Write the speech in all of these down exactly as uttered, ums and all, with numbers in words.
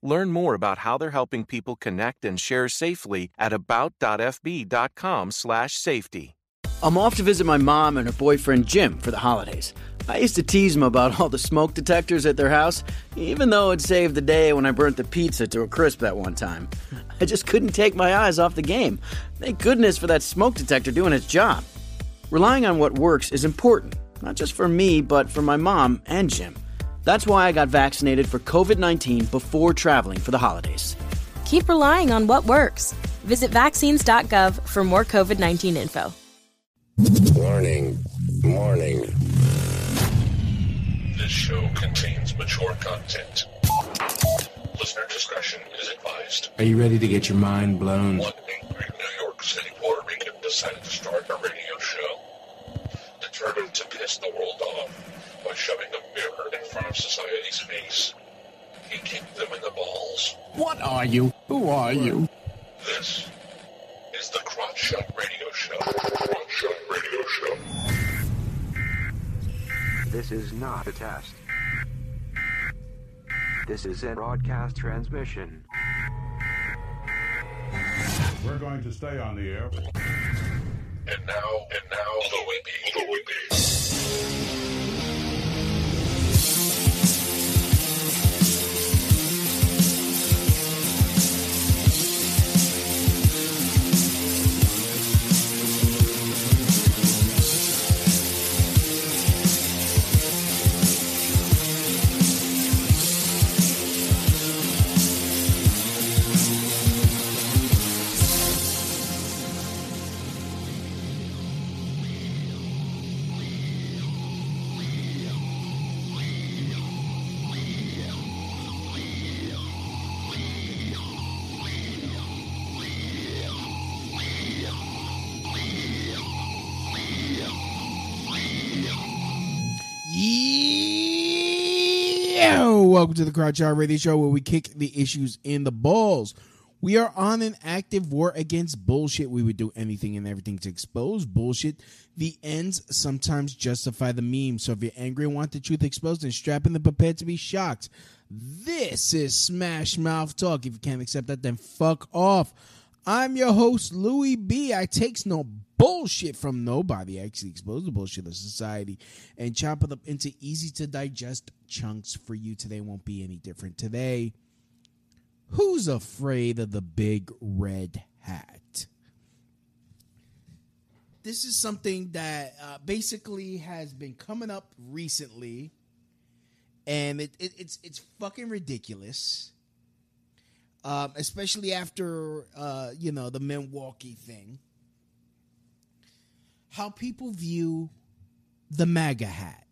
Learn more about how they're helping people connect and share safely at about dot f b dot com slash safety. I'm off to visit my mom and her boyfriend Jim for the holidays. I used to tease them about all the smoke detectors at their house, even though it saved the day when I burnt the pizza to a crisp that one time. I just couldn't take my eyes off the game. Thank goodness for that smoke detector doing its job. Relying on what works is important, not just for me, but for my mom and Jim. That's why I got vaccinated for covid nineteen before traveling for the holidays. Keep relying on what works. Visit vaccines dot gov for more covid nineteen info. Warning. Warning. This show contains mature content. Listener discretion is advised. Are you ready to get your mind blown? One angry New York City Puerto Rican decided to start a radio show, determined to piss the world off by shoving a mirror in front of society's face. He kicked them in the balls. What are you? Who are you? This is the Crotch Shop Radio Show. Crotch Shop Radio Show. This is not a test. This is a broadcast transmission. We're going to stay on the air. And now, and now, Louie B, Louie B. Welcome to the Crotch Shop Radio Show, where we kick the issues in the balls. We are on an active war against bullshit. We would do anything and everything to expose bullshit. The ends sometimes justify the means. So if you're angry and want the truth exposed, then strap in and prepare to be shocked. This is Smash Mouth Talk. If you can't accept that, then fuck off. I'm your host, Louie B. I takes no bullshit from nobody. I actually expose the bullshit of society and chop it up into easy-to-digest chunks for you. Today won't be any different. Today, who's afraid of the big red hat? This is something that uh, basically has been coming up recently, and it, it, it's it's fucking ridiculous. Um, especially after, uh, you know, the Milwaukee thing. How people view the MAGA hat.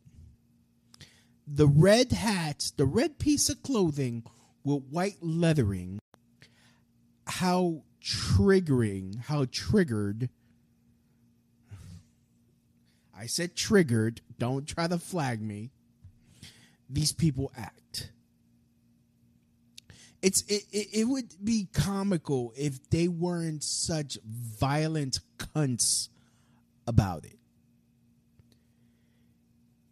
The red hat, the red piece of clothing with white lettering. How triggering, how triggered. I said triggered. Don't try to flag me. These people act. It's it, it, it would be comical if they weren't such violent cunts about it.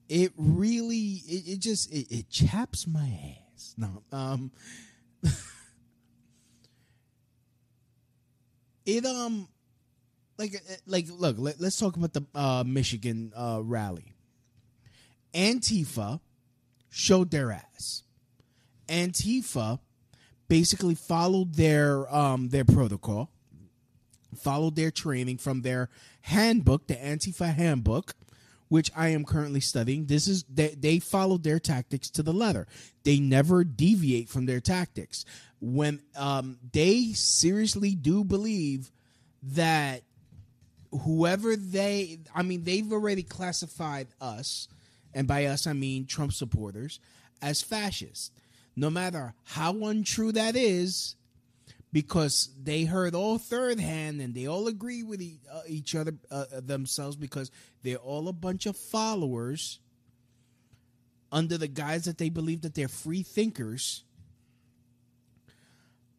It really, it, it just, it, it chaps my ass. No, um, it, um, like, like, look, let, let's talk about the uh, Michigan uh, rally. Antifa showed their ass. Antifa basically followed their um, their protocol, followed their training from their handbook, the Antifa handbook, which I am currently studying. This is they, they followed their tactics to the letter. They never deviate from their tactics. When um, they seriously do believe that whoever they, I mean, they've already classified us, and by us I mean Trump supporters, as fascists. No matter how untrue that is, because they heard all third hand and they all agree with e- uh, each other uh, themselves because they're all a bunch of followers under the guise that they believe that they're free thinkers.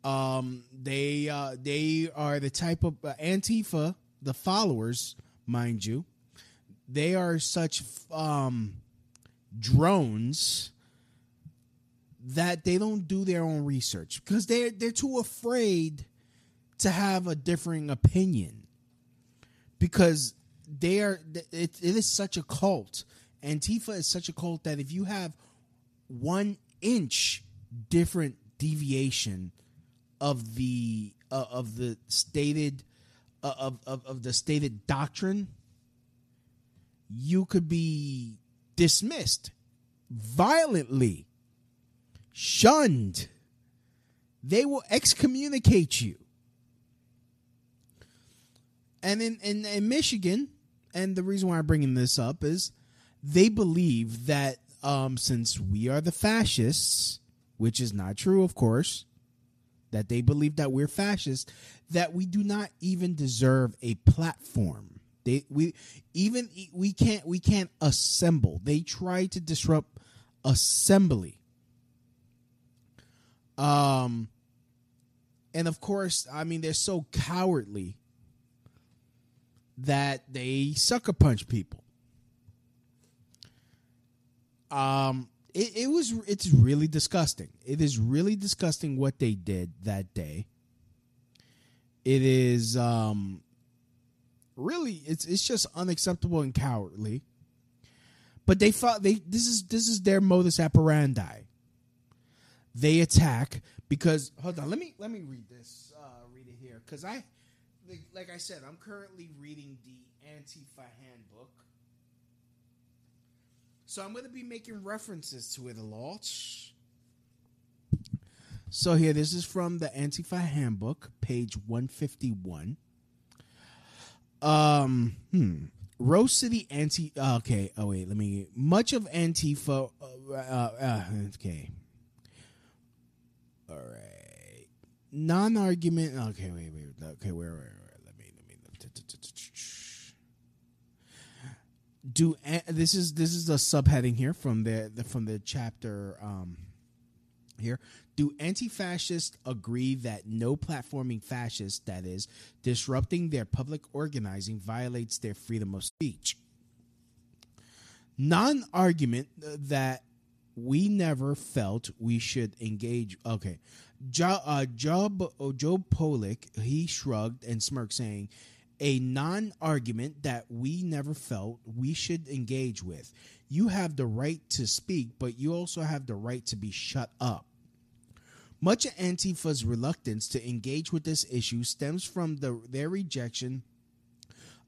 Um, they uh, they are the type of uh, Antifa, the followers, mind you. They are such um, drones that they don't do their own research because they're, they're too afraid to have a differing opinion because they are, it, it is such a cult. Antifa is such a cult that if you have one inch different deviation of the, uh, of the stated, uh, of, of, of the stated doctrine, you could be dismissed violently. Shunned. They will excommunicate you. And in, in, in Michigan, and the reason why I'm bringing this up is they believe that um, since we are the fascists, which is not true, of course, that they believe that we're fascists, that we do not even deserve a platform. They we even we can't we can't assemble. They try to disrupt assembly. Um, and of course, I mean, they're so cowardly that they sucker punch people. Um, it, it was, it's really disgusting. It is really disgusting what they did that day. It is, um, really, it's, it's just unacceptable and cowardly, but they fought, they, this is, this is their modus operandi. They attack because hold on, let me let me read this, uh, read it here because I, like, like I said, I'm currently reading the Antifa handbook, so I'm going to be making references to it a lot. So here, this is from the Antifa handbook, page one fifty-one. Um, hmm. Rose City Anti. Uh, okay, oh wait, let me. Much of Antifa. Uh, uh, okay. All right. Non-argument. Okay, wait, wait. Okay, wait, wait, wait. Let me, let me. Do this is this is a subheading here from the, the from the chapter um, here. Do anti-fascists agree that no platforming fascists, that is, disrupting their public organizing, violates their freedom of speech? Non-argument that. We never felt we should engage. Okay. Job, uh, Job, oh, Job Pollack, he shrugged and smirked, saying, a non-argument that we never felt we should engage with. You have the right to speak, but you also have the right to be shut up. Much of Antifa's reluctance to engage with this issue stems from the, their rejection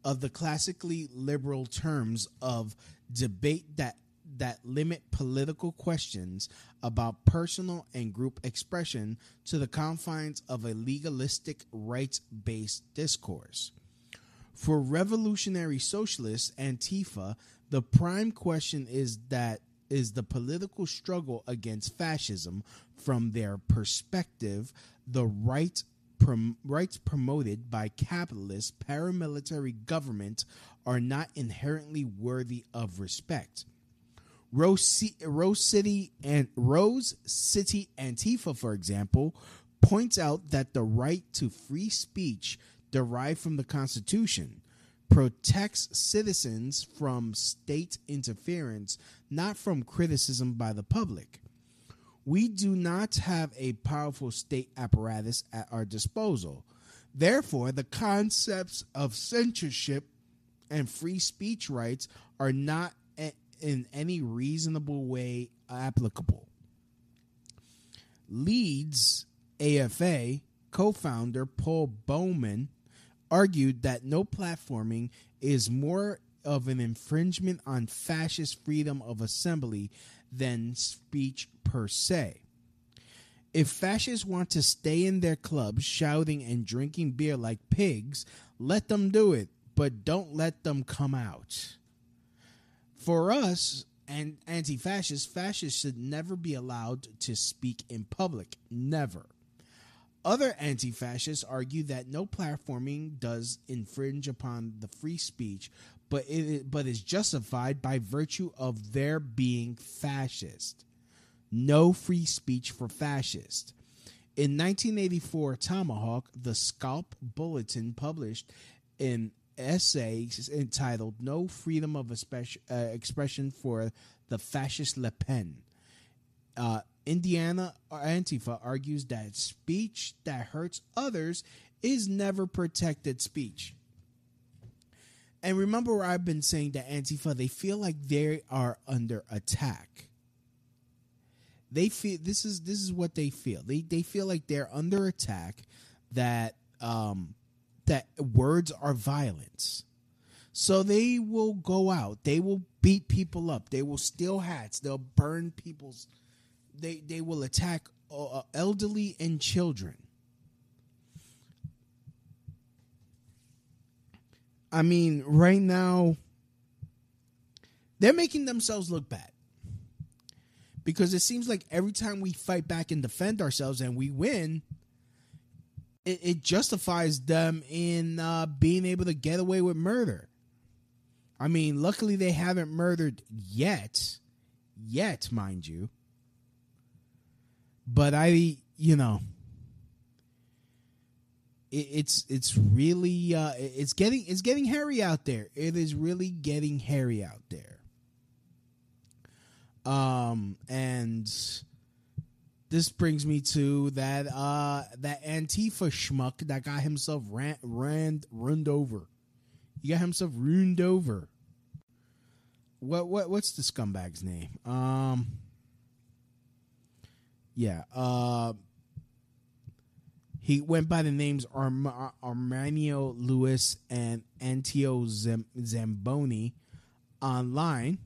of the classically liberal terms of debate that that limit political questions about personal and group expression to the confines of a legalistic rights-based discourse. For revolutionary socialists, Antifa, the prime question is that is the political struggle against fascism from their perspective, the right prom- rights promoted by capitalist paramilitary government are not inherently worthy of respect. Rose, Rose City and Rose City Antifa, for example, points out that the right to free speech derived from the Constitution protects citizens from state interference, not from criticism by the public. We do not have a powerful state apparatus at our disposal. Therefore, the concepts of censorship and free speech rights are not in any reasonable way applicable. Leeds A F A co-founder Paul Bowman argued that no platforming is more of an infringement on fascist freedom of assembly than speech per se. If fascists want to stay in their clubs shouting and drinking beer like pigs, let them do it, but don't let them come out. For us, and anti-fascists, fascists should never be allowed to speak in public. Never. Other anti-fascists argue that no platforming does infringe upon the free speech, but it but is justified by virtue of their being fascist. No free speech for fascists. In nineteen eighty-four, Tomahawk, the Scalp Bulletin, published an essay entitled "No Freedom of Expression for the Fascist Le Pen." Uh, Indiana Antifa argues that speech that hurts others is never protected speech. And remember where I've been saying that Antifa, they feel like they are under attack. They feel this is this is what they feel. They they feel like they're under attack, that um, that words are violence. So they will go out. They will beat people up. They will steal hats. They'll burn people's. They they will attack uh, elderly and children. I mean, right now, they're making themselves look bad. Because it seems like every time we fight back and defend ourselves and we win, it, it justifies them in uh, being able to get away with murder. I mean, luckily they haven't murdered yet. Yet, mind you. But I, you know, it, it's it's really, uh, it's getting, it's getting hairy out there. It is really getting hairy out there. Um, and this brings me to that, uh, that Antifa schmuck that got himself ran, ran, runned over. He got himself ruined over. What, what, what's the scumbag's name? Um, yeah, uh, he went by the names Arma- Armeanio Lewis and Antio Zamboni online.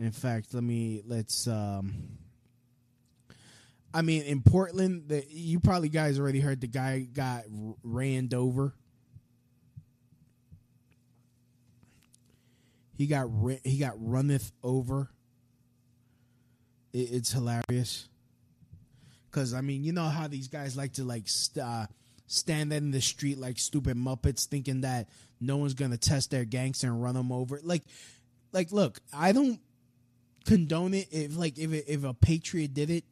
In fact, let me, let's, um, I mean, in Portland, the, you probably guys already heard the guy got r- ran over. He got, ri- he got runneth over. It, it's hilarious. Because, I mean, you know how these guys like to, like, st- uh, stand in the street like stupid Muppets thinking that no one's going to test their gangs and run them over. Like, like, look, I don't. Condone it if like if it, if a patriot did it.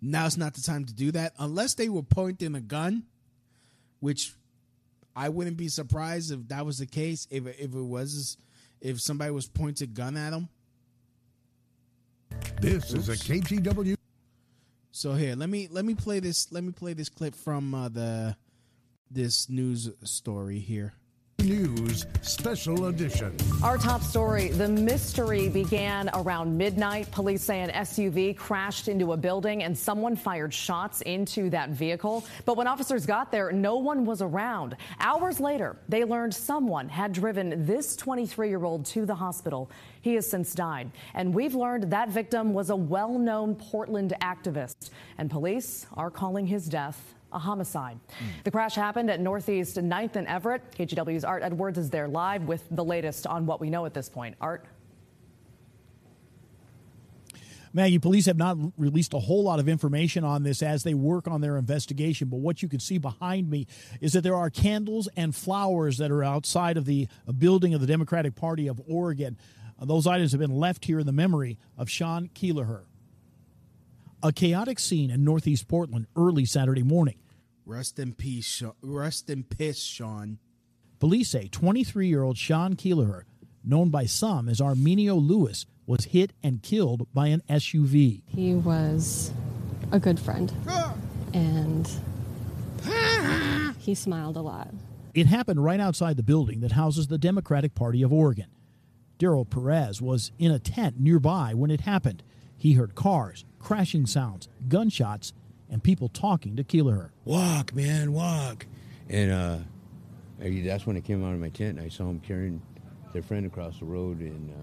Now it's not the time to do that unless they were pointing a gun, which I wouldn't be surprised if that was the case. If if it was if somebody was pointing a gun at them. This Oops. is a K G W. So here, let me let me play this. Let me play this clip from uh, the this news story here. News Special Edition. Our top story, the mystery began around midnight. Police say an S U V crashed into a building and someone fired shots into that vehicle. But when officers got there, no one was around. Hours later, they learned someone had driven this twenty-three-year-old to the hospital. He has since died. And we've learned that victim was a well-known Portland activist. And police are calling his death a homicide. Mm. The crash happened at Northeast ninth and Everett. K G W's Art Edwards is there live with the latest on what we know at this point. Art? Maggie, police have not released a whole lot of information on this as they work on their investigation. But what you can see behind me is that there are candles and flowers that are outside of the building of the Democratic Party of Oregon. Those items have been left here in the memory of Sean Keeler. A chaotic scene in Northeast Portland early Saturday morning. Rest in peace, Sean. Rest in peace, Sean. Police say twenty-three-year-old Sean Keeler, known by some as Armeanio Lewis, was hit and killed by an S U V. He was a good friend, and he smiled a lot. It happened right outside the building that houses the Democratic Party of Oregon. Daryl Perez was in a tent nearby when it happened. He heard cars, crashing sounds, gunshots, and people talking to Keeler. Walk, man, walk. And uh, that's when I came out of my tent, and I saw him carrying their friend across the road, and uh,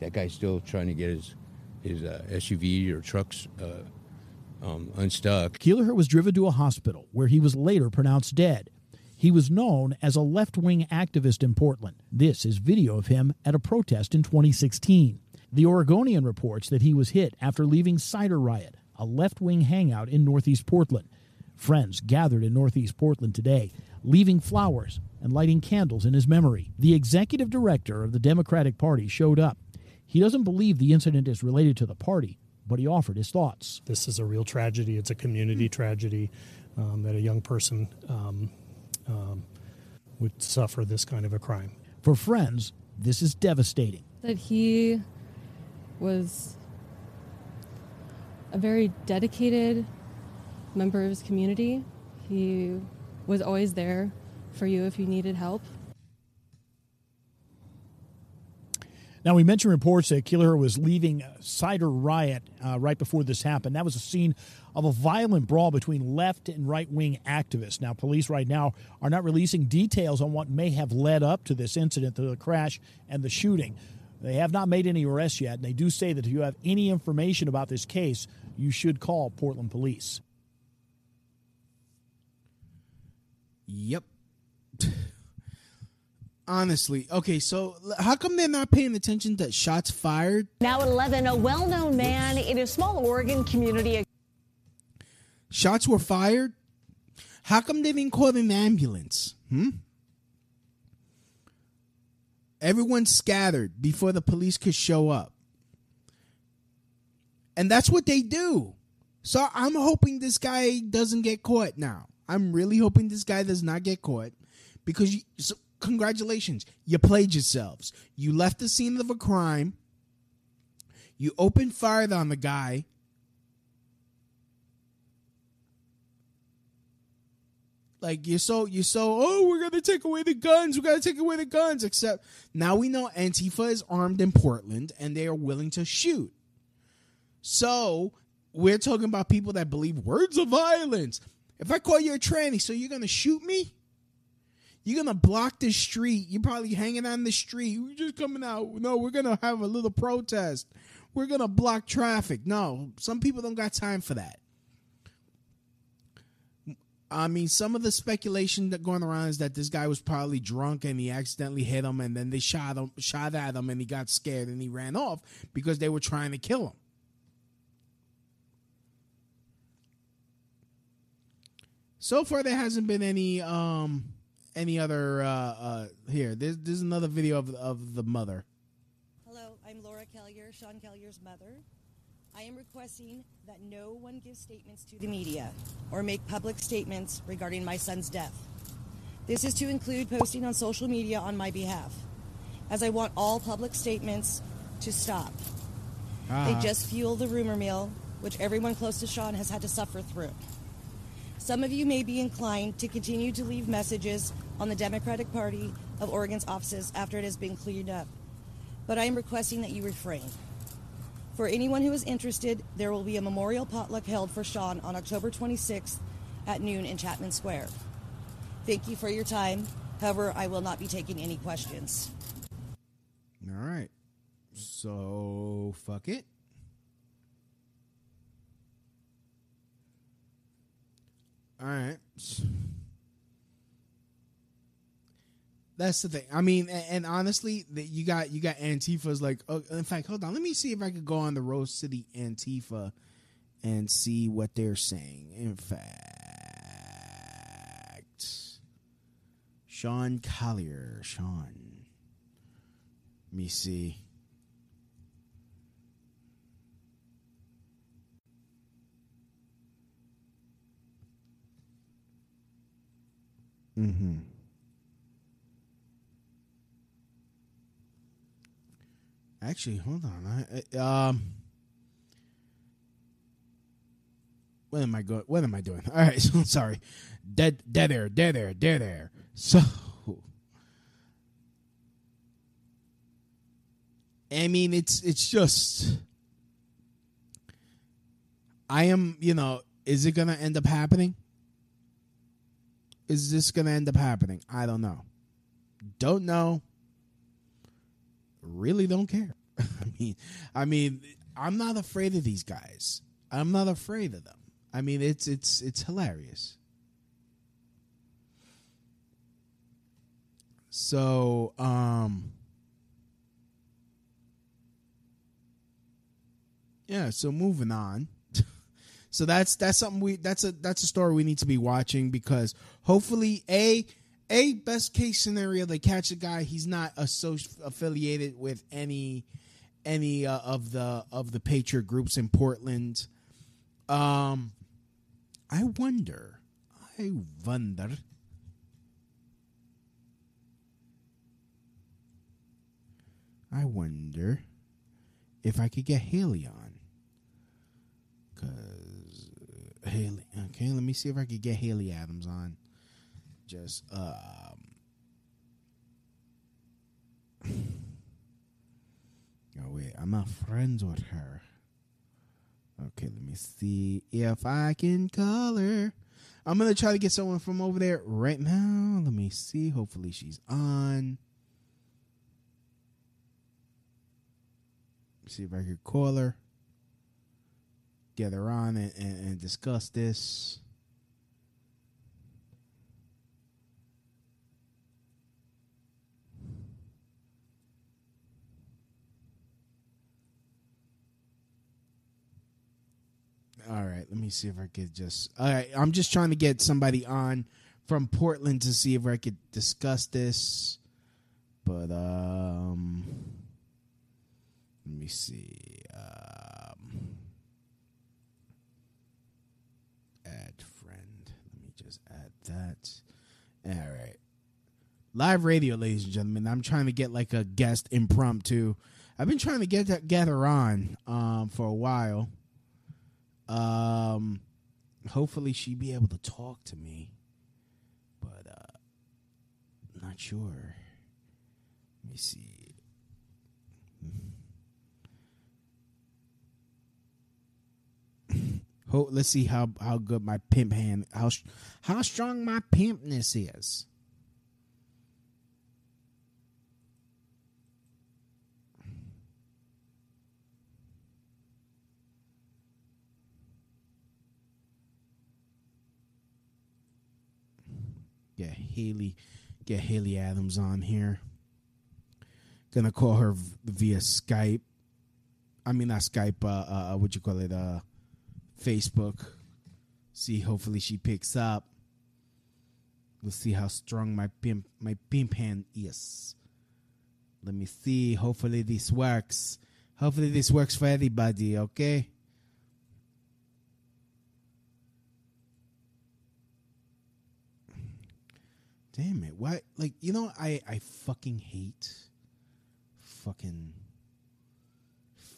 that guy's still trying to get his, his uh, S U V or trucks uh, um, unstuck. Keeler was driven to a hospital where he was later pronounced dead. He was known as a left-wing activist in Portland. This is video of him at a protest in twenty sixteen. The Oregonian reports that he was hit after leaving Cider Riot, a left-wing hangout in Northeast Portland. Friends gathered in Northeast Portland today, leaving flowers and lighting candles in his memory. The executive director of the Democratic Party showed up. He doesn't believe the incident is related to the party, but he offered his thoughts. This is a real tragedy. It's a community tragedy um, that a young person um, um, would suffer this kind of a crime. For Friends, this is devastating. That he was a very dedicated member of his community. He was always there for you if you needed help. Now, we mentioned reports that Kealiher was leaving Cider Riot uh, right before this happened. That was a scene of a violent brawl between left and right-wing activists. Now, police right now are not releasing details on what may have led up to this incident, to the crash and the shooting. They have not made any arrests yet, and they do say that if you have any information about this case, you should call Portland Police. Yep. Honestly. Okay, so how come they're not paying attention that shots fired? Now at eleven, a well-known man in a small Oregon community. Shots were fired? How come they didn't call an ambulance? Hmm? Everyone scattered before the police could show up. And that's what they do. So I'm hoping this guy doesn't get caught now. I'm really hoping this guy does not get caught because... You, so, congratulations, you played yourselves. You left the scene of a crime. You opened fire on the guy. Like, you're so, you're so, oh, we're going to take away the guns. We're going to take away the guns. Except now we know Antifa is armed in Portland, and they are willing to shoot. So we're talking about people that believe words of violence. If I call you a tranny, so you're going to shoot me? You're going to block the street. You're probably hanging on the street. We're just coming out. No, we're going to have a little protest. We're going to block traffic. No, some people don't got time for that. I mean, some of the speculation that going around is that this guy was probably drunk and he accidentally hit him, and then they shot him, shot at him, and he got scared and he ran off because they were trying to kill him. So far, there hasn't been any... Um, Any other, uh, uh, here, there's, there's another video of, of the mother. Hello, I'm Laura Kealiher, Sean Kealiher's mother. I am requesting that no one give statements to the media or make public statements regarding my son's death. This is to include posting on social media on my behalf, as I want all public statements to stop. Uh-huh. They just fuel the rumor mill, which everyone close to Sean has had to suffer through. Some of you may be inclined to continue to leave messages on the Democratic Party of Oregon's offices after it has been cleared up, but I am requesting that you refrain. For anyone who is interested, there will be a memorial potluck held for Sean on October twenty-sixth at noon in Chapman Square. Thank you for your time. However, I will not be taking any questions. All right. So, fuck it. All right. That's the thing. I mean, and, and honestly, that you got you got Antifa's like, oh, in fact, hold on. Let me see if I could go on the Rose City Antifa and see what they're saying. In fact, Sean Kealiher, Sean. Let me see. Mm-hmm. Actually, hold on. I, I, um, what am I go? What am I doing? All right, so, sorry. Dead, dead air, dead air, dead air. So, I mean, it's it's just, I am, you know, is it gonna end up happening? Is this going to end up happening? I don't know. Don't know. Really don't care. I mean, I mean, I'm not afraid of these guys. I'm not afraid of them. I mean, it's it's it's hilarious. So, um yeah, so moving on. So that's that's something we that's a that's a story we need to be watching, because hopefully a a best case scenario they catch a guy, he's not associ- affiliated with any any uh, of the of the patriot groups in Portland. Um, I wonder, I wonder. I wonder if I could get Haley on. Because uh, Haley, okay, let me see if I could get Haley Adams on. Just, um. Oh, wait, I'm not friends with her. Okay, let me see if I can call her. I'm going to try to get someone from over there right now. Let me see. Hopefully she's on. See if I could call her, get her on, and, and, and discuss this. All right, let me see if I could just... All right, I'm just trying to get somebody on from Portland to see if I could discuss this. But, um... let me see. Um, add friend. Let me just add that. All right. Live radio, ladies and gentlemen. I'm trying to get like a guest impromptu. I've been trying to get that get her on um, for a while. Um, hopefully she'd be able to talk to me, but uh, not sure. Let me see. Let's see how, how good my pimp hand, how how strong my pimpness is. Get Haley, get Haley Adams on here. Gonna call her via Skype. I mean, not Skype. Uh, uh, what you call it? Uh. Facebook. See, hopefully she picks up. We'll see how strong my pimp my pimp hand is. Let me see. Hopefully this works. Hopefully this works for everybody, okay? Damn it. Why, like, you know, I, I fucking hate fucking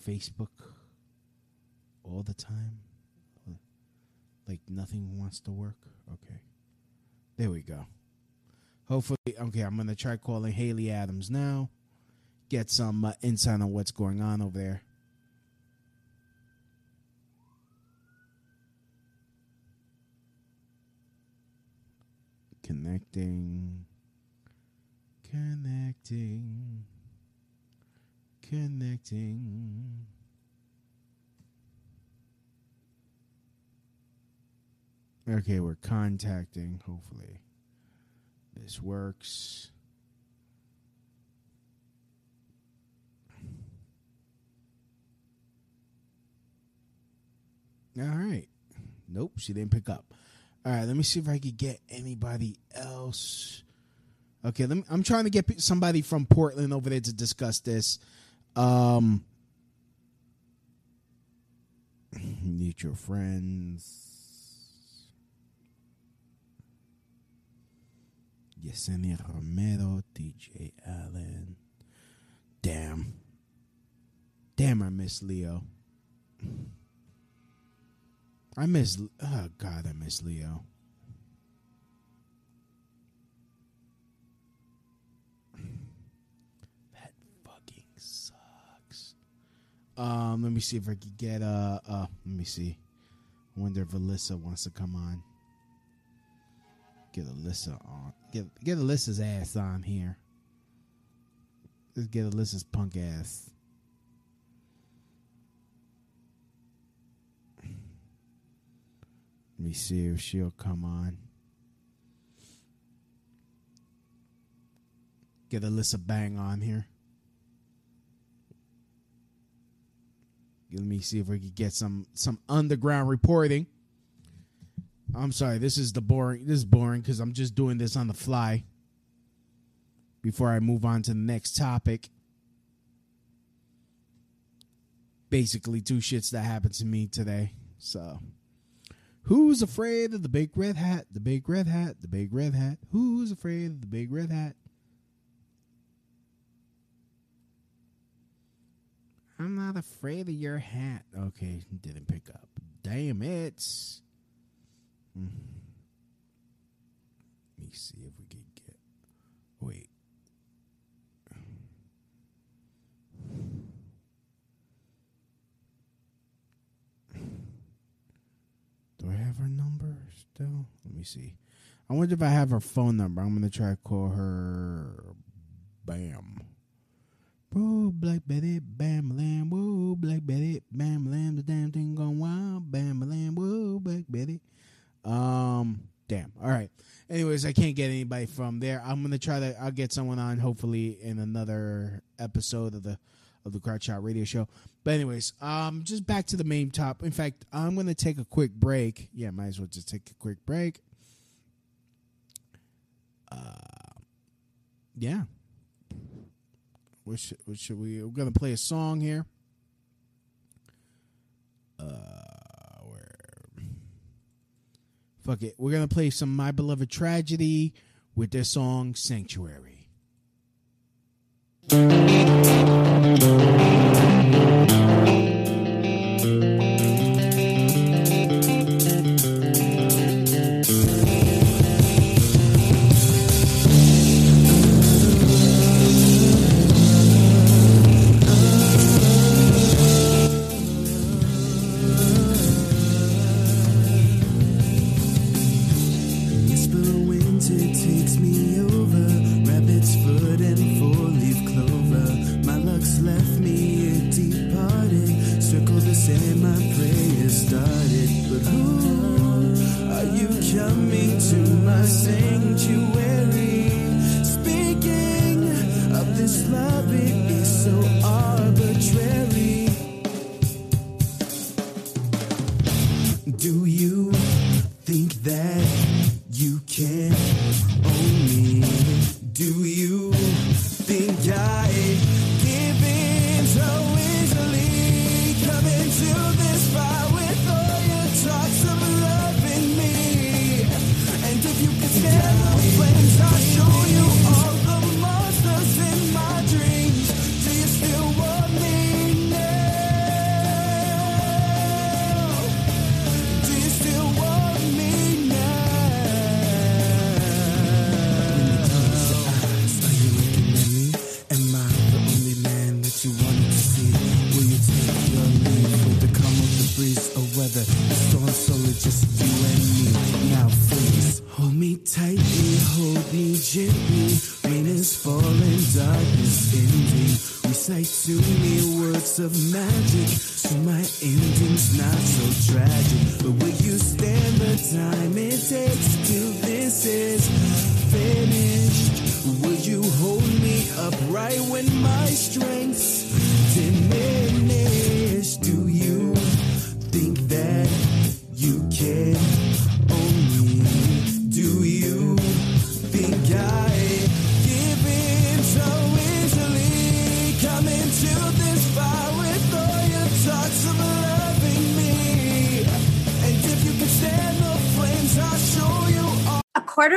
Facebook. All the time, like nothing wants to work. Okay, there we go. Hopefully, okay. I'm gonna try calling Haley Adams now. Get some uh, insight on what's going on over there. Connecting, connecting, connecting. Okay, we're contacting. Hopefully this works. All right. Nope, she didn't pick up. All right, let me see if I could get anybody else. Okay, let me, I'm trying to get somebody from Portland over there to discuss this. Um, mutual friends. Yesenia Romero, D J Allen. Damn. Damn, I miss Leo. I miss... Oh, God, I miss Leo. That fucking sucks. Um, let me see if I can get... Uh, uh, let me see. I wonder if Alyssa wants to come on. Get Alyssa on. Get get Alyssa's ass on here. Let's get Alyssa's punk ass. Let me see if she'll come on. Get Alyssa Bang on here. Let me see if we could get some some underground reporting. I'm sorry, this is the boring. This is boring because I'm just doing this on the fly before I move on to the next topic. Basically, two shits that happened to me today. So, who's afraid of the big red hat? The big red hat. The big red hat. Who's afraid of the big red hat? I'm not afraid of your hat. Okay, didn't pick up. Damn it. Mm. Let me see if we can get... Wait. Do I have her number still? Let me see. I wonder if I have her phone number. I'm going to try to call her... Bam. Whoa, black Betty, bam, lamb, whoa, black Betty, bam, lamb, the damn thing going wild, bam, lamb, whoa, black Betty. Um, damn. All right. Anyways, I can't get anybody from there. I'm going to try to, I'll get someone on hopefully in another episode of the, of the Crotch Shop Radio Show. But anyways, um, just back to the main top. In fact, I'm going to take a quick break. Yeah, might as well just take a quick break. Uh, yeah. What should, what should we? We're gonna play a song here. Uh, where? Fuck it. We're gonna play some My Beloved Tragedy with their song Sanctuary.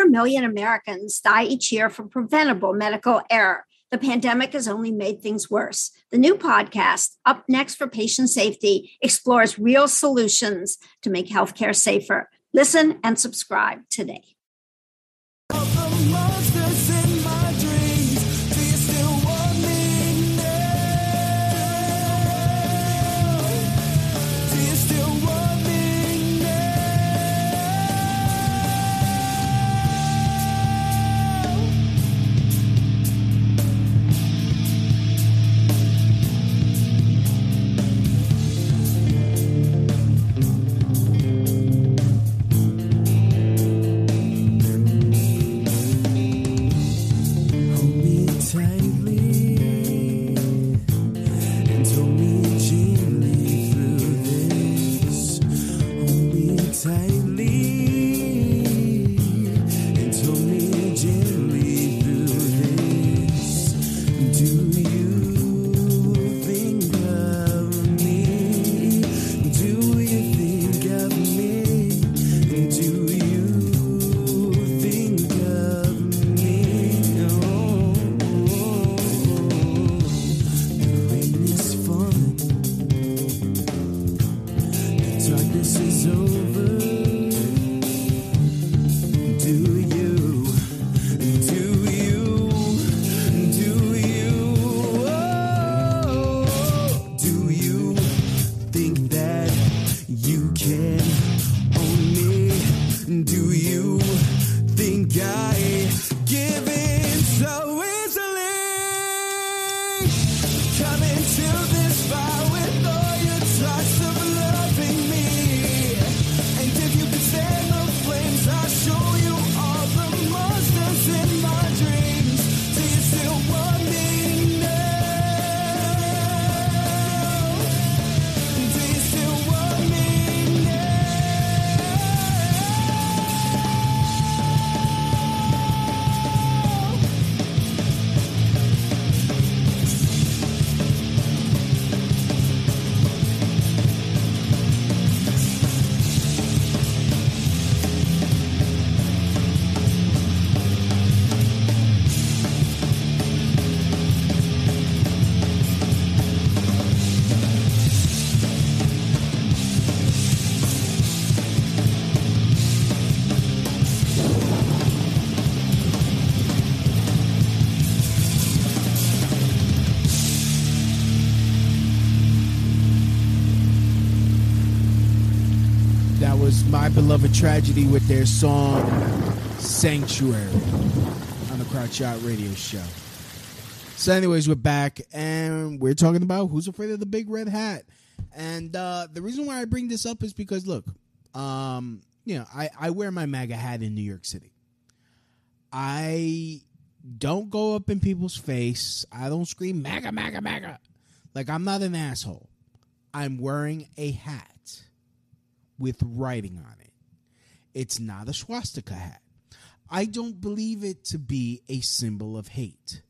Million Americans die each year from preventable medical error. The pandemic has only made things worse. The new podcast, Up Next for Patient Safety, explores real solutions to make healthcare safer. Listen and subscribe today. Tightly and told me gently. My Beloved Tragedy with their song Sanctuary on the Crotch Shop Radio Show. So anyways, we're back and we're talking about Who's Afraid of the Big Red Hat. And uh, the reason why I bring this up is because, look, um, you know, I, I wear my MAGA hat in New York City. I don't go up in people's face. I don't scream MAGA, MAGA, MAGA. Like, I'm not an asshole. I'm wearing a hat with writing on it. It's not a swastika hat. I don't believe it to be a symbol of hate.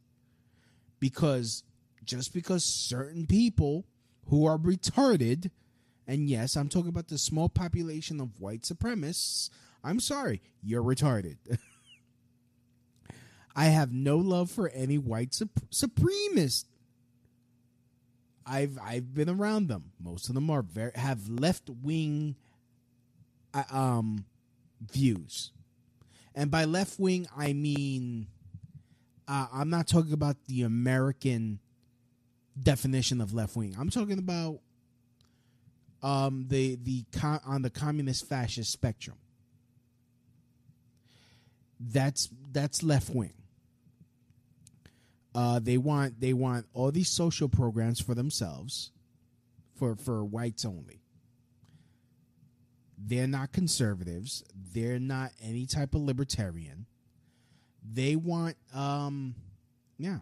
Because just because certain people who are retarded, and yes, I'm talking about the small population of white supremacists, I'm sorry, you're retarded. I have no love for any white su- supremacist. I've I've been around them. Most of them are very, have left-wing Um, views. And by left wing, I mean, uh, I'm not talking about the American definition of left wing. I'm talking about um, the the com- on the communist fascist spectrum. That's that's left wing. Uh, they want they want all these social programs for themselves, for for whites only. They're not conservatives. They're not any type of libertarian. They want, um, yeah.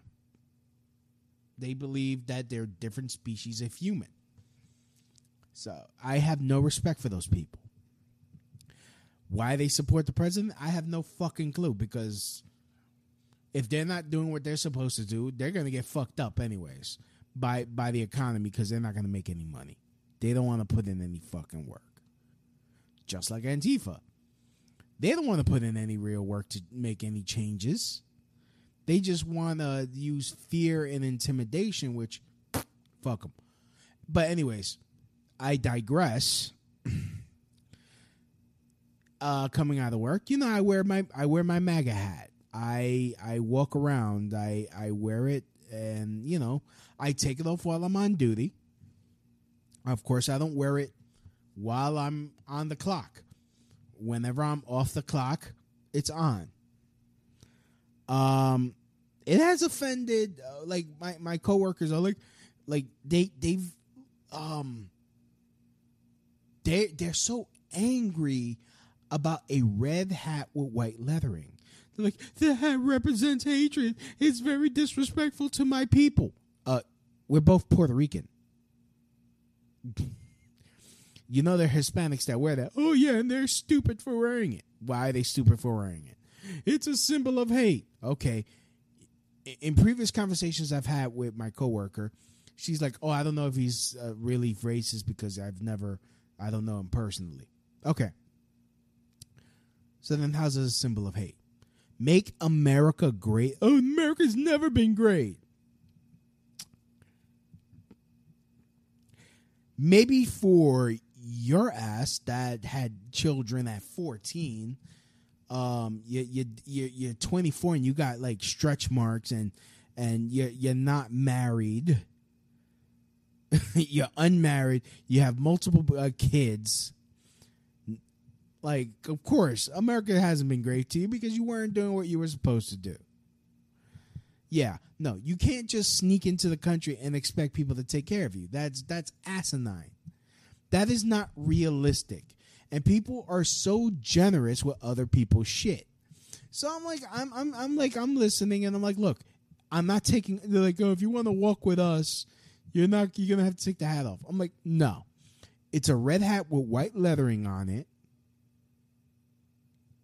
They believe that they're different species of human. So I have no respect for those people. Why they support the president, I have no fucking clue. Because if they're not doing what they're supposed to do, they're going to get fucked up anyways by, by the economy, because they're not going to make any money. They don't want to put in any fucking work. Just like Antifa. They don't want to put in any real work to make any changes. They just want to use fear and intimidation, which, fuck them. But anyways, I digress. uh, coming out of work, you know, I wear my I wear my MAGA hat. I I walk around. I, I wear it, and, you know, I take it off while I'm on duty. Of course, I don't wear it while I'm on the clock. Whenever I'm off the clock, it's on. Um, it has offended, uh, like, my, my coworkers are like, like, they, they've, um, they, they're so angry about a red hat with white lettering. They're like, the hat represents hatred. It's very disrespectful to my people. Uh, we're both Puerto Rican. You know, there are Hispanics that wear that. Oh, yeah, and they're stupid for wearing it. Why are they stupid for wearing it? It's a symbol of hate. Okay, in previous conversations I've had with my coworker, she's like, oh, I don't know if he's uh, really racist because I've never, I don't know him personally. Okay. So then how's this a symbol of hate? Make America great. Oh, America's never been great. Maybe for your ass that had children at fourteen, um, you you you you're twenty-four and you got like stretch marks and and you you're not married, you're unmarried, you have multiple uh, kids. Like, of course, America hasn't been great to you because you weren't doing what you were supposed to do. Yeah, no, you can't just sneak into the country and expect people to take care of you. That's that's asinine. That is not realistic. And people are so generous with other people's shit. So I'm like, I'm I'm I'm like, I'm listening, and I'm like, look, I'm not taking. They're like, oh, if you want to walk with us, you're not. You're gonna have to take the hat off. I'm like, no, it's a red hat with white lettering on it.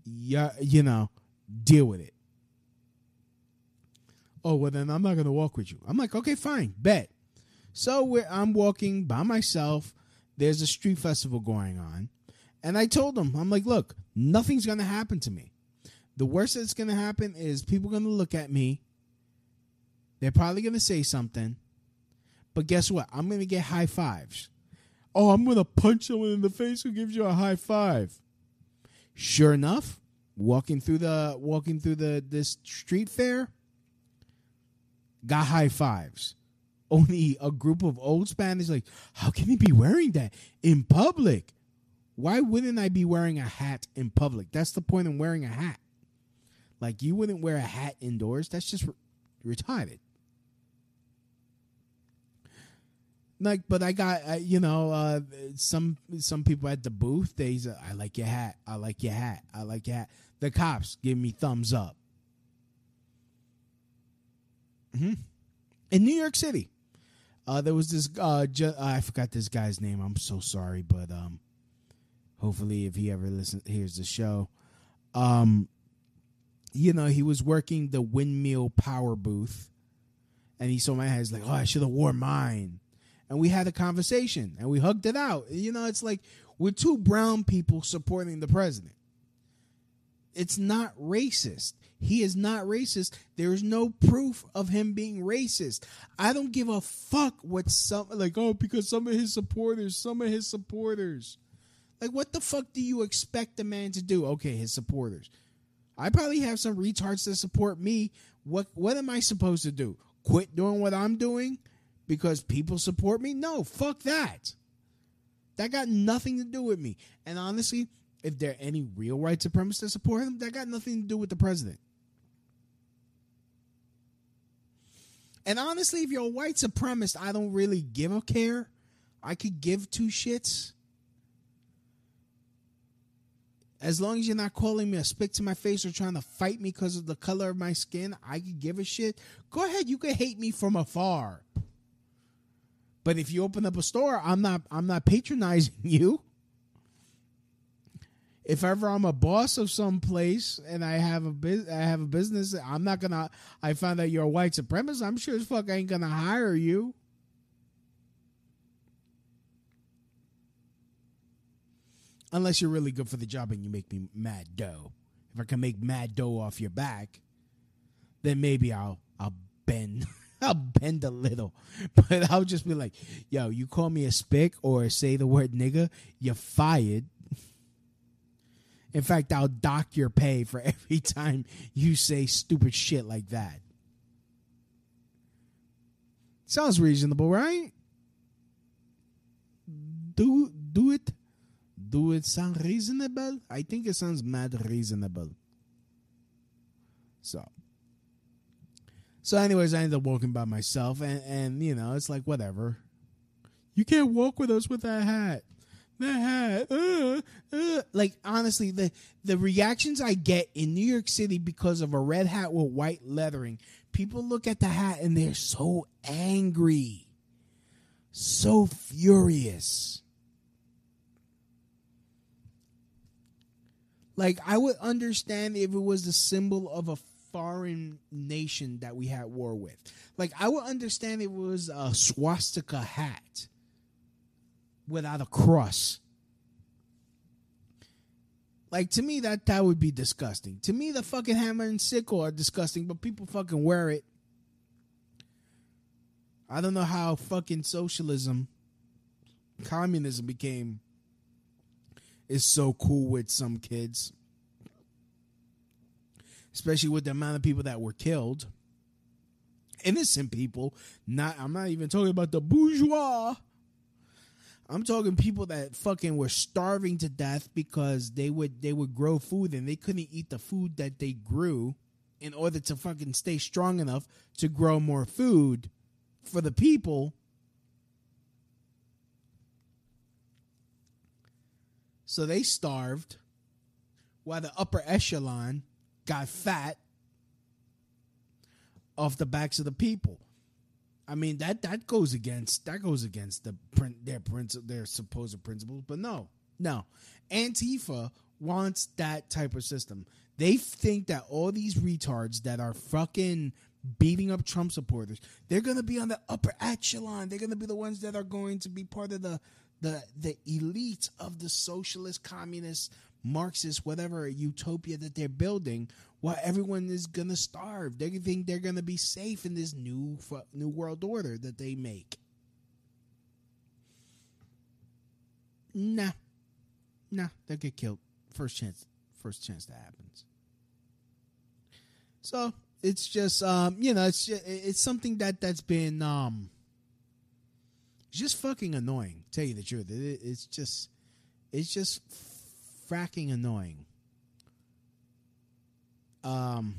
Yeah, you know, deal with it. Oh, well, then I'm not going to walk with you. I'm like, okay, fine, bet. So we're, I'm walking by myself. There's a street festival going on. And I told them, I'm like, look, nothing's going to happen to me. The worst that's going to happen is people are going to look at me. They're probably going to say something. But guess what? I'm going to get high fives. Oh, I'm going to punch someone in the face who gives you a high five. Sure enough, walking through the walking through the this street fair, got high fives. Only a group of old Spanish, like, how can he be wearing that in public? Why wouldn't I be wearing a hat in public? That's the point of wearing a hat. Like, you wouldn't wear a hat indoors. That's just re- retarded. Like, but I got, uh, you know, uh, some some people at the booth, they say, I like your hat. I like your hat. I like your hat. The cops give me thumbs up. Mm-hmm. In New York City, uh, there was this, uh, ju- I forgot this guy's name. I'm so sorry, but um, hopefully if he ever listens, hears the show. Um, you know, he was working the windmill power booth, and he saw my hat. He's like, oh, I should have worn mine. And we had a conversation, and we hugged it out. You know, it's like we're two brown people supporting the president. It's not racist. He is not racist. There is no proof of him being racist. I don't give a fuck what some, like, oh, because some of his supporters, some of his supporters. Like, what the fuck do you expect a man to do? Okay, his supporters. I probably have some retards that support me. What what am I supposed to do? Quit doing what I'm doing because people support me? No, fuck that. That got nothing to do with me. And honestly, if there are any real white supremacists that support him, that got nothing to do with the president. And honestly, if you're a white supremacist, I don't really give a care. I could give two shits. As long as you're not calling me a spick to my face or trying to fight me because of the color of my skin, I could give a shit. Go ahead, you can hate me from afar. But if you open up a store, I'm not I'm not patronizing you. If ever I'm a boss of some place and I have a biz- I have a business, I'm not gonna. I found out you're a white supremacist. I'm sure as fuck I ain't gonna hire you. Unless you're really good for the job and you make me mad dough. If I can make mad dough off your back, then maybe I'll I'll bend. I'll bend a little, but I'll just be like, yo, you call me a spick or say the word nigga, you're fired. In fact, I'll dock your pay for every time you say stupid shit like that. Sounds reasonable, right? Do do it. Do it sound reasonable? I think it sounds mad reasonable. So. So anyways, I ended up walking by myself, and, and you know, it's like, whatever. You can't walk with us with that hat. The hat, uh, uh. Like, honestly, the, the reactions I get in New York City because of a red hat with white lettering, people look at the hat and they're so angry, so furious. Like, I would understand if it was the symbol of a foreign nation that we had war with. Like, I would understand it was a swastika hat without a cross. Like, to me, that, that would be disgusting. To me, the fucking hammer and sickle are disgusting, but people fucking wear it. I don't know how fucking socialism, communism became is so cool with some kids. Especially with the amount of people that were killed. Innocent people. Not, I'm not even talking about the bourgeois. I'm talking people that fucking were starving to death because they would they would grow food and they couldn't eat the food that they grew in order to fucking stay strong enough to grow more food for the people. So they starved while the upper echelon got fat off the backs of the people. I mean, that, that goes against that goes against the their their supposed principles, but no, no. Antifa wants that type of system. They think that all these retards that are fucking beating up Trump supporters, they're gonna be on the upper echelon. They're gonna be the ones that are going to be part of the the the elite of the socialist, communist, Marxist, whatever utopia that they're building, while everyone is gonna starve. They think they're gonna be safe in this new new world order that they make. Nah, nah, they'll get killed first chance. First chance that happens. So it's just um, you know, it's just, it's something that that's been um, just fucking annoying. Tell you the truth, it, it's just it's just. fracking annoying. Um.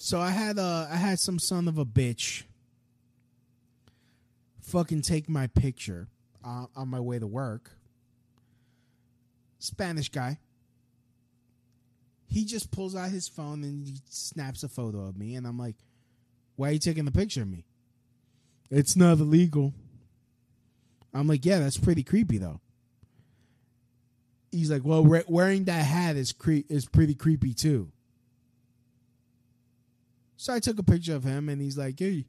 So I had a I had some son of a bitch fucking take my picture uh, on my way to work. Spanish guy. He just pulls out his phone and he snaps a photo of me, and I'm like, "Why are you taking a picture of me?" It's not illegal. I'm like, "Yeah, that's pretty creepy, though." He's like, well, re- wearing that hat is cre- is pretty creepy, too. So I took a picture of him, and he's like, "Hey,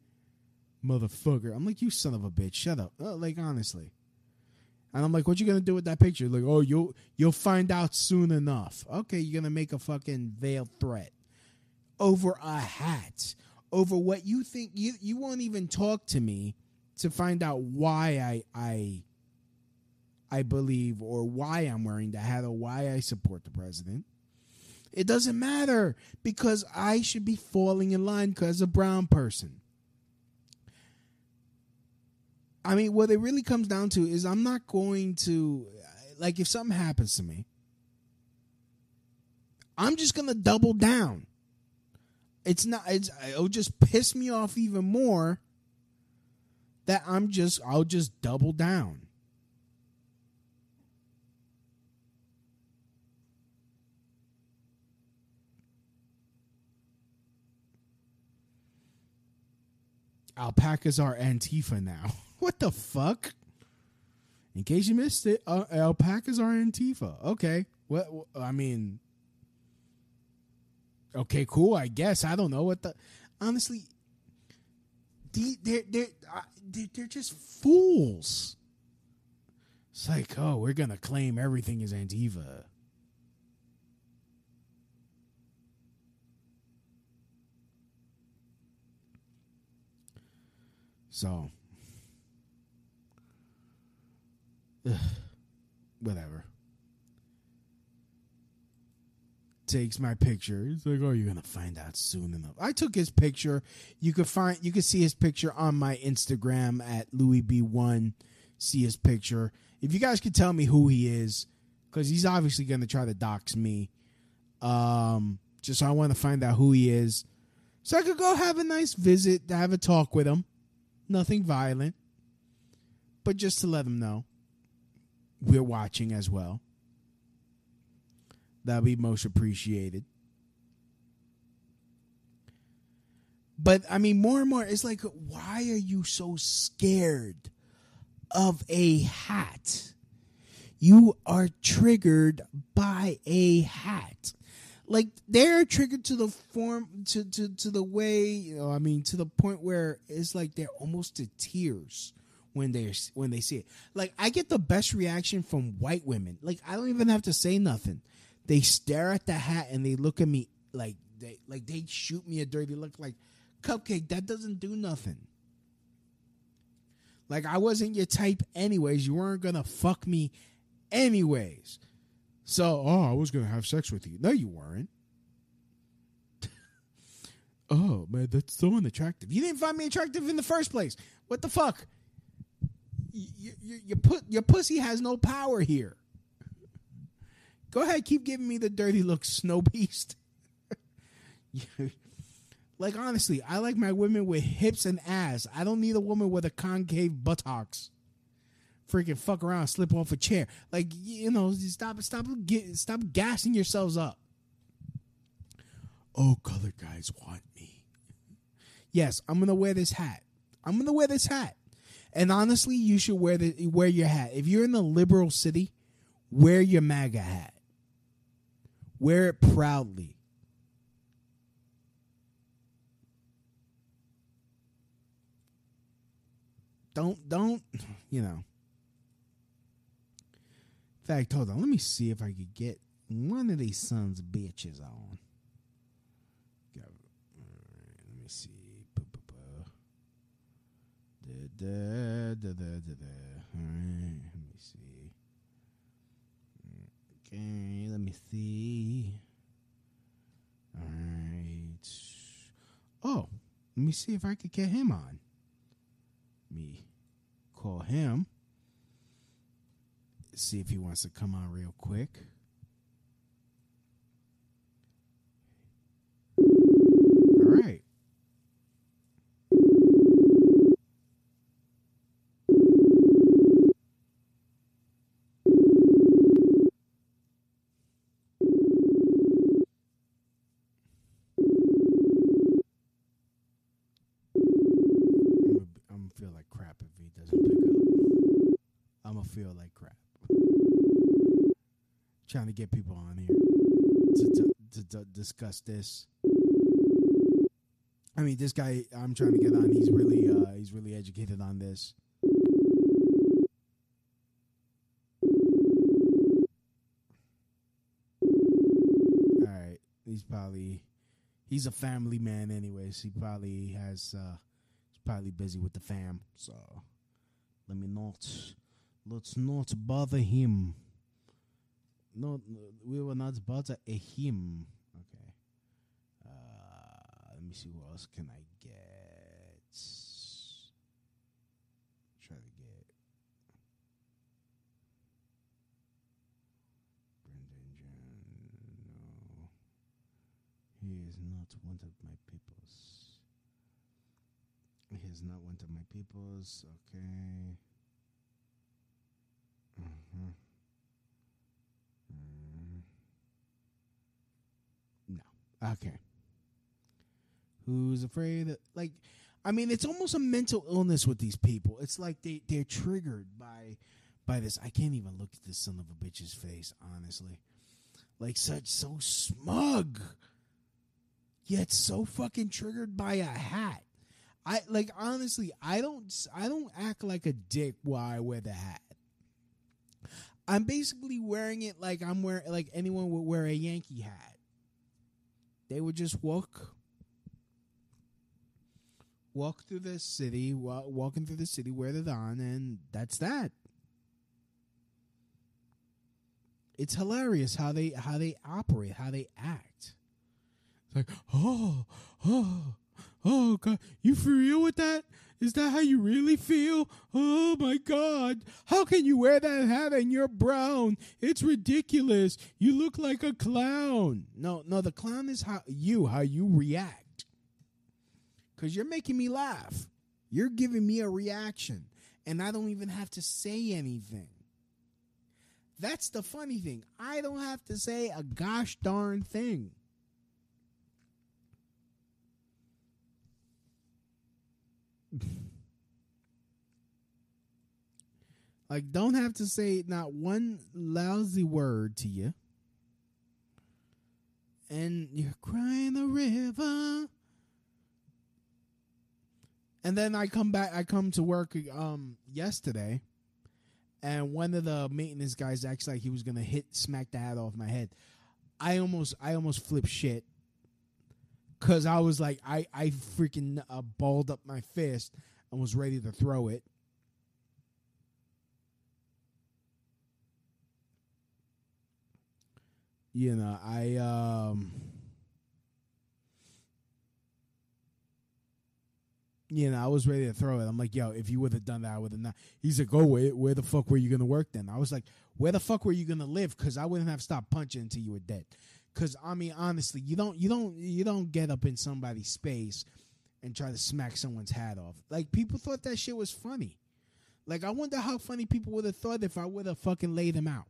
motherfucker." I'm like, "You son of a bitch. Shut up." Uh, like, honestly. And I'm like, "What you going to do with that picture?" Like, "Oh, you'll, you'll find out soon enough." Okay, you're going to make a fucking veiled threat over a hat, over what you think. You, you won't even talk to me to find out why I, I I believe or why I'm wearing the hat or why I support the president. It doesn't matter because I should be falling in line because a brown person. I mean, what it really comes down to is I'm not going to, like, if something happens to me, I'm just going to double down. It's not, it's, it'll just piss me off even more. That I'm just, I'll just double down. Alpacas are Antifa now. What the fuck? In case you missed it, uh, alpacas are Antifa. Okay. What, what? I mean, okay, cool. I guess I don't know what the. Honestly. They're, they're, they're just fools. It's like, oh, we're going to claim everything is Antifa. So, ugh, whatever. Takes my picture. He's like, "Oh, you're gonna find out soon enough." I took his picture. You could find, you could see his picture on my Instagram at Louie B one. See his picture. If you guys could tell me who he is, because he's obviously gonna try to dox me. Um, just so I want to find out who he is, so I could go have a nice visit, have a talk with him. Nothing violent, but just to let him know we're watching as well. That'll be most appreciated. But, I mean, more and more, it's like, why are you so scared of a hat? You are triggered by a hat. like they're triggered to the form to, to, to the way, you know, I mean, to the point where it's like they're almost to tears when they when they see it. Like, I get the best reaction from white women. Like, I don't even have to say nothing. They stare at the hat and they look at me like they like they shoot me a dirty look. Like, Cupcake, that doesn't do nothing. Like, I wasn't your type anyways. You weren't gonna fuck me anyways. So, oh, I was gonna have sex with you. No, you weren't. Oh man, that's so unattractive. You didn't find me attractive in the first place. What the fuck? You, you, you put, your pussy has no power here. Go ahead, keep giving me the dirty look, snow beast. Like, honestly, I like my women with hips and ass. I don't need a woman with a concave buttocks. Freaking fuck around, slip off a chair. Like, you know, stop, stop, get, stop gassing yourselves up. Oh, colored guys want me. Yes, I'm gonna wear this hat. I'm gonna wear this hat. And honestly, you should wear the wear your hat. If you're in a liberal city, wear your MAGA hat. Wear it proudly. Don't, don't, you know. In fact, hold on. Let me see if I could get one of these sons of bitches on. All right, let me see. Da, da, da, da, da, da. All right, let me see. Okay, let me see. All right. Oh, let me see if I could get him on. Me call him, see if he wants to come on real quick. All right. Feel like crap. Trying to get people on here to, to, to, to discuss this. I mean, this guy I'm trying to get on, he's really, uh, he's really educated on this. All right, he's probably he's a family man, anyways. He probably has, uh, he's probably busy with the fam. So let me not. Let's not bother him. No, we will not bother a him. Okay. Uh, let me see who else can I get. Try to get Brendan John. No, he is not one of my peoples. He is not one of my peoples. Okay. Mm-hmm. Mm. No. Okay. Who's afraid of, like, I mean, it's almost a mental illness with these people. It's like they, they're triggered by by this. I can't even look at this son of a bitch's face, honestly. Like, such so smug, yet so fucking triggered by a hat. I like honestly, I don't I don't act like a dick while I wear the hat. I'm basically wearing it like I'm wearing like anyone would wear a Yankee hat. They would just walk, walk through the city, walk, walking through the city, wear it on, and that's that. It's hilarious how they how they operate, how they act. It's like, oh, oh, oh, God, you for real with that? Is that how you really feel? Oh, my God. How can you wear that hat and you're brown? It's ridiculous. You look like a clown. No, no, the clown is how you, how you react. Because you're making me laugh. You're giving me a reaction. And I don't even have to say anything. That's the funny thing. I don't have to say a gosh darn thing. Like, don't have to say not one lousy word to you. and you're crying the river. And then I come back, I come to work um, yesterday, and one of the maintenance guys acts like he was gonna hit, smack the hat off my head. I almost, I almost flipped shit, cause I was like, I, I freaking uh, balled up my fist and was ready to throw it. You know, I, um, you know, I was ready to throw it. I'm like, yo, if you would have done that, I would have not. He's like, oh, wait, where the fuck were you going to work then? I was like, where the fuck were you going to live? Because I wouldn't have stopped punching until you were dead. Because, I mean, honestly, you don't, you don't, you don't get up in somebody's space and try to smack someone's hat off. Like, people thought that shit was funny. Like, I wonder how funny people would have thought if I would have fucking laid him out.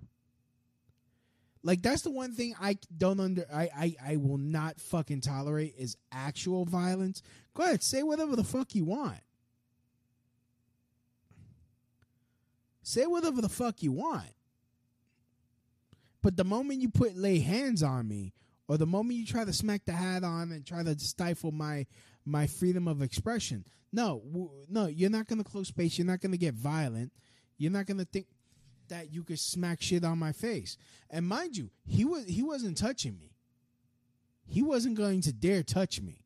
Like, that's the one thing I don't under, I, I, I will not fucking tolerate is actual violence. Go ahead, say whatever the fuck you want. Say whatever the fuck you want. But the moment you put, lay hands on me, or the moment you try to smack the hat on and try to stifle my, my freedom of expression, no, w- no, you're not going to close space. You're not going to get violent. You're not going to think that you could smack shit on my face. And mind you, he was he wasn't touching me. He wasn't going to dare touch me.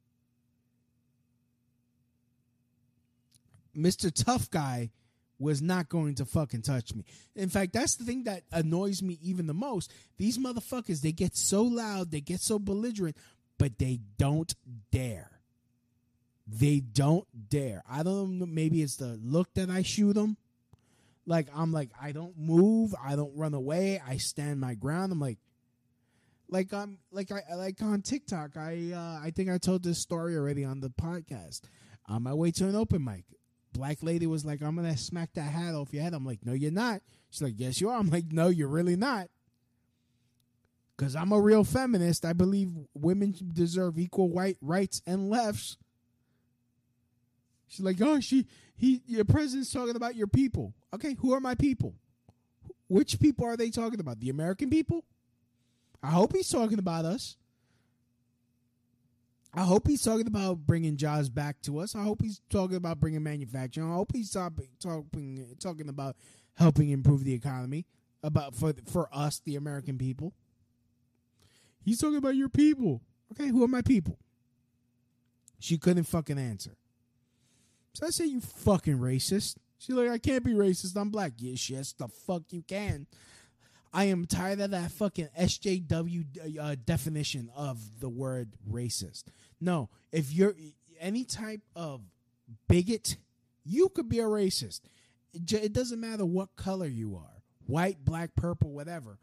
Mister Tough Guy was not going to fucking touch me. In fact, that's the thing that annoys me even the most. These motherfuckers, they get so loud, they get so belligerent, but they don't dare. They don't dare. I don't know, maybe it's the look that I shoot them. Like, I'm like, I don't move. I don't run away. I stand my ground. I'm like, like, I'm like, I like on TikTok. I, uh, I think I told this story already on the podcast. On my way to an open mic, black lady was like, I'm going to smack that hat off your head. I'm like, no, you're not. She's like, yes, you are. I'm like, no, you're really not. Cause I'm a real feminist. I believe women deserve equal white rights and lefts. She's like, oh, she, he, your president's talking about your people. Okay, who are my people? Which people are they talking about? The American people? I hope he's talking about us. I hope he's talking about bringing jobs back to us. I hope he's talking about bringing manufacturing. I hope he's talking talk, talking about helping improve the economy about for for us, the American people. He's talking about your people. Okay, who are my people? She couldn't fucking answer. So I said, you fucking racist. She's like, I can't be racist. I'm black. Yes, yes, the fuck you can. I am tired of that fucking S J W uh, definition of the word racist. No, if you're any type of bigot, you could be a racist. It, j- it doesn't matter what color you are, white, black, purple, whatever.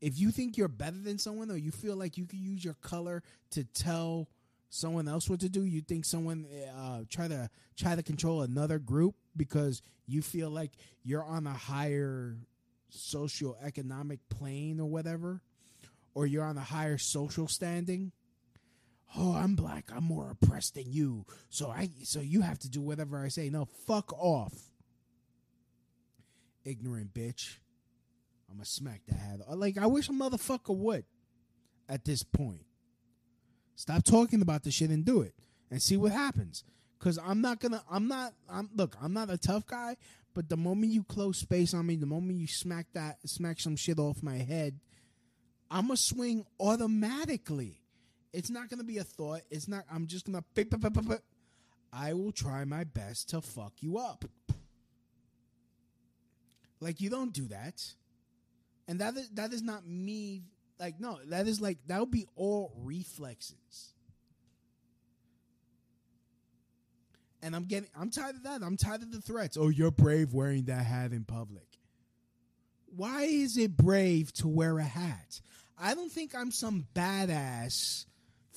If you think you're better than someone or you feel like you can use your color to tell someone else what to do, you think someone uh, try to try to control another group because you feel like you're on a higher socioeconomic plane or whatever, or you're on a higher social standing. Oh, I'm black. I'm more oppressed than you, so I so you have to do whatever I say. No, fuck off, ignorant bitch. I'm gonna smack the hat. Like, I wish a motherfucker would. At this point. Stop talking about this shit and do it and see what happens. Cause I'm not gonna, I'm not, I'm look, I'm not a tough guy, but the moment you close space on me, the moment you smack that, smack some shit off my head, I'm gonna swing automatically. It's not gonna be a thought. It's not, I'm just gonna, I will try my best to fuck you up. Like, you don't do that. And that is, that is not me. Like, no, that is like, that would be all reflexes. And I'm getting, I'm tired of that. I'm tired of the threats. Oh, you're brave wearing that hat in public. Why is it brave to wear a hat? I don't think I'm some badass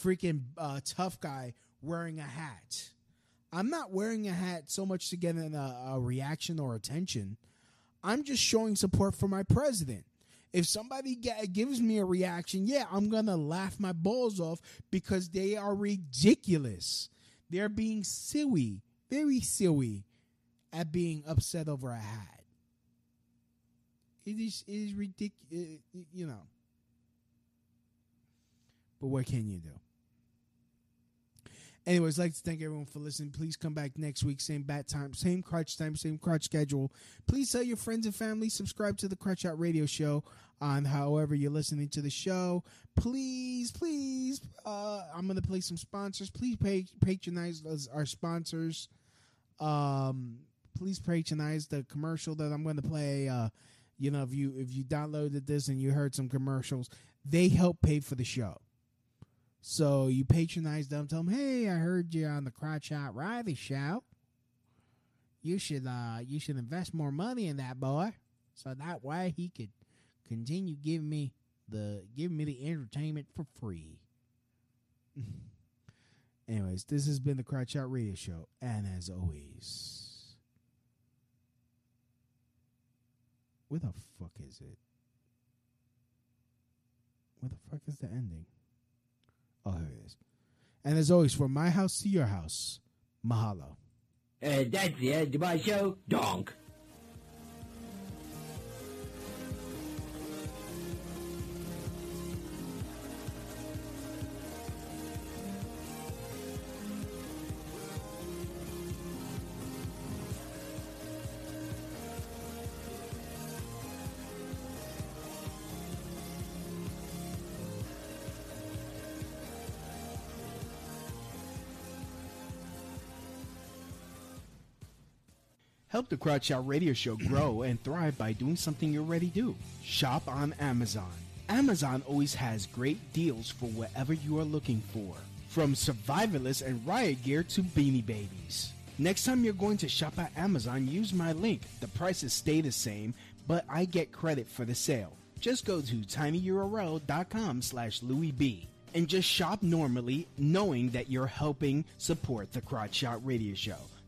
freaking uh, tough guy wearing a hat. I'm not wearing a hat so much to get in a, a reaction or attention. I'm just showing support for my president. If somebody get, gives me a reaction, yeah, I'm going to laugh my balls off because they are ridiculous. They're being silly, very silly at being upset over a hat. It is, it is ridiculous, you know. But what can you do? Anyways, I'd like to thank everyone for listening. Please come back next week. Same bat time, same crotch time, same crotch schedule. Please tell your friends and family. Subscribe to the Crotch Out Radio Show on however you're listening to the show. Please, please. Uh, I'm going to play some sponsors. Please pay, patronize our sponsors. Um, please patronize the commercial that I'm going to play. Uh, you know, if you, if you downloaded this and you heard some commercials, they help pay for the show. So you patronize them, tell them, hey, I heard you on the Crotch Out Riley Show. You should uh, you should invest more money in that boy, so that way he could continue giving me the giving me the entertainment for free. Anyways, this has been the Crotch Out Radio Show, and as always, where the fuck is it? Where the fuck is the ending? Oh, here it is. And as always, from my house to your house, mahalo. And that's the end of my show. Donk. Help the Crotch Out Radio Show grow and thrive by doing something you already do. Shop on Amazon. Amazon always has great deals for whatever you are looking for, from survivalists and riot gear to beanie babies. Next time you're going to shop at Amazon, use my link. The prices stay the same, but I get credit for the sale. Just go to tinyurl.com slash Louie B and just shop normally, knowing that you're helping support the Crotch Out Radio Show.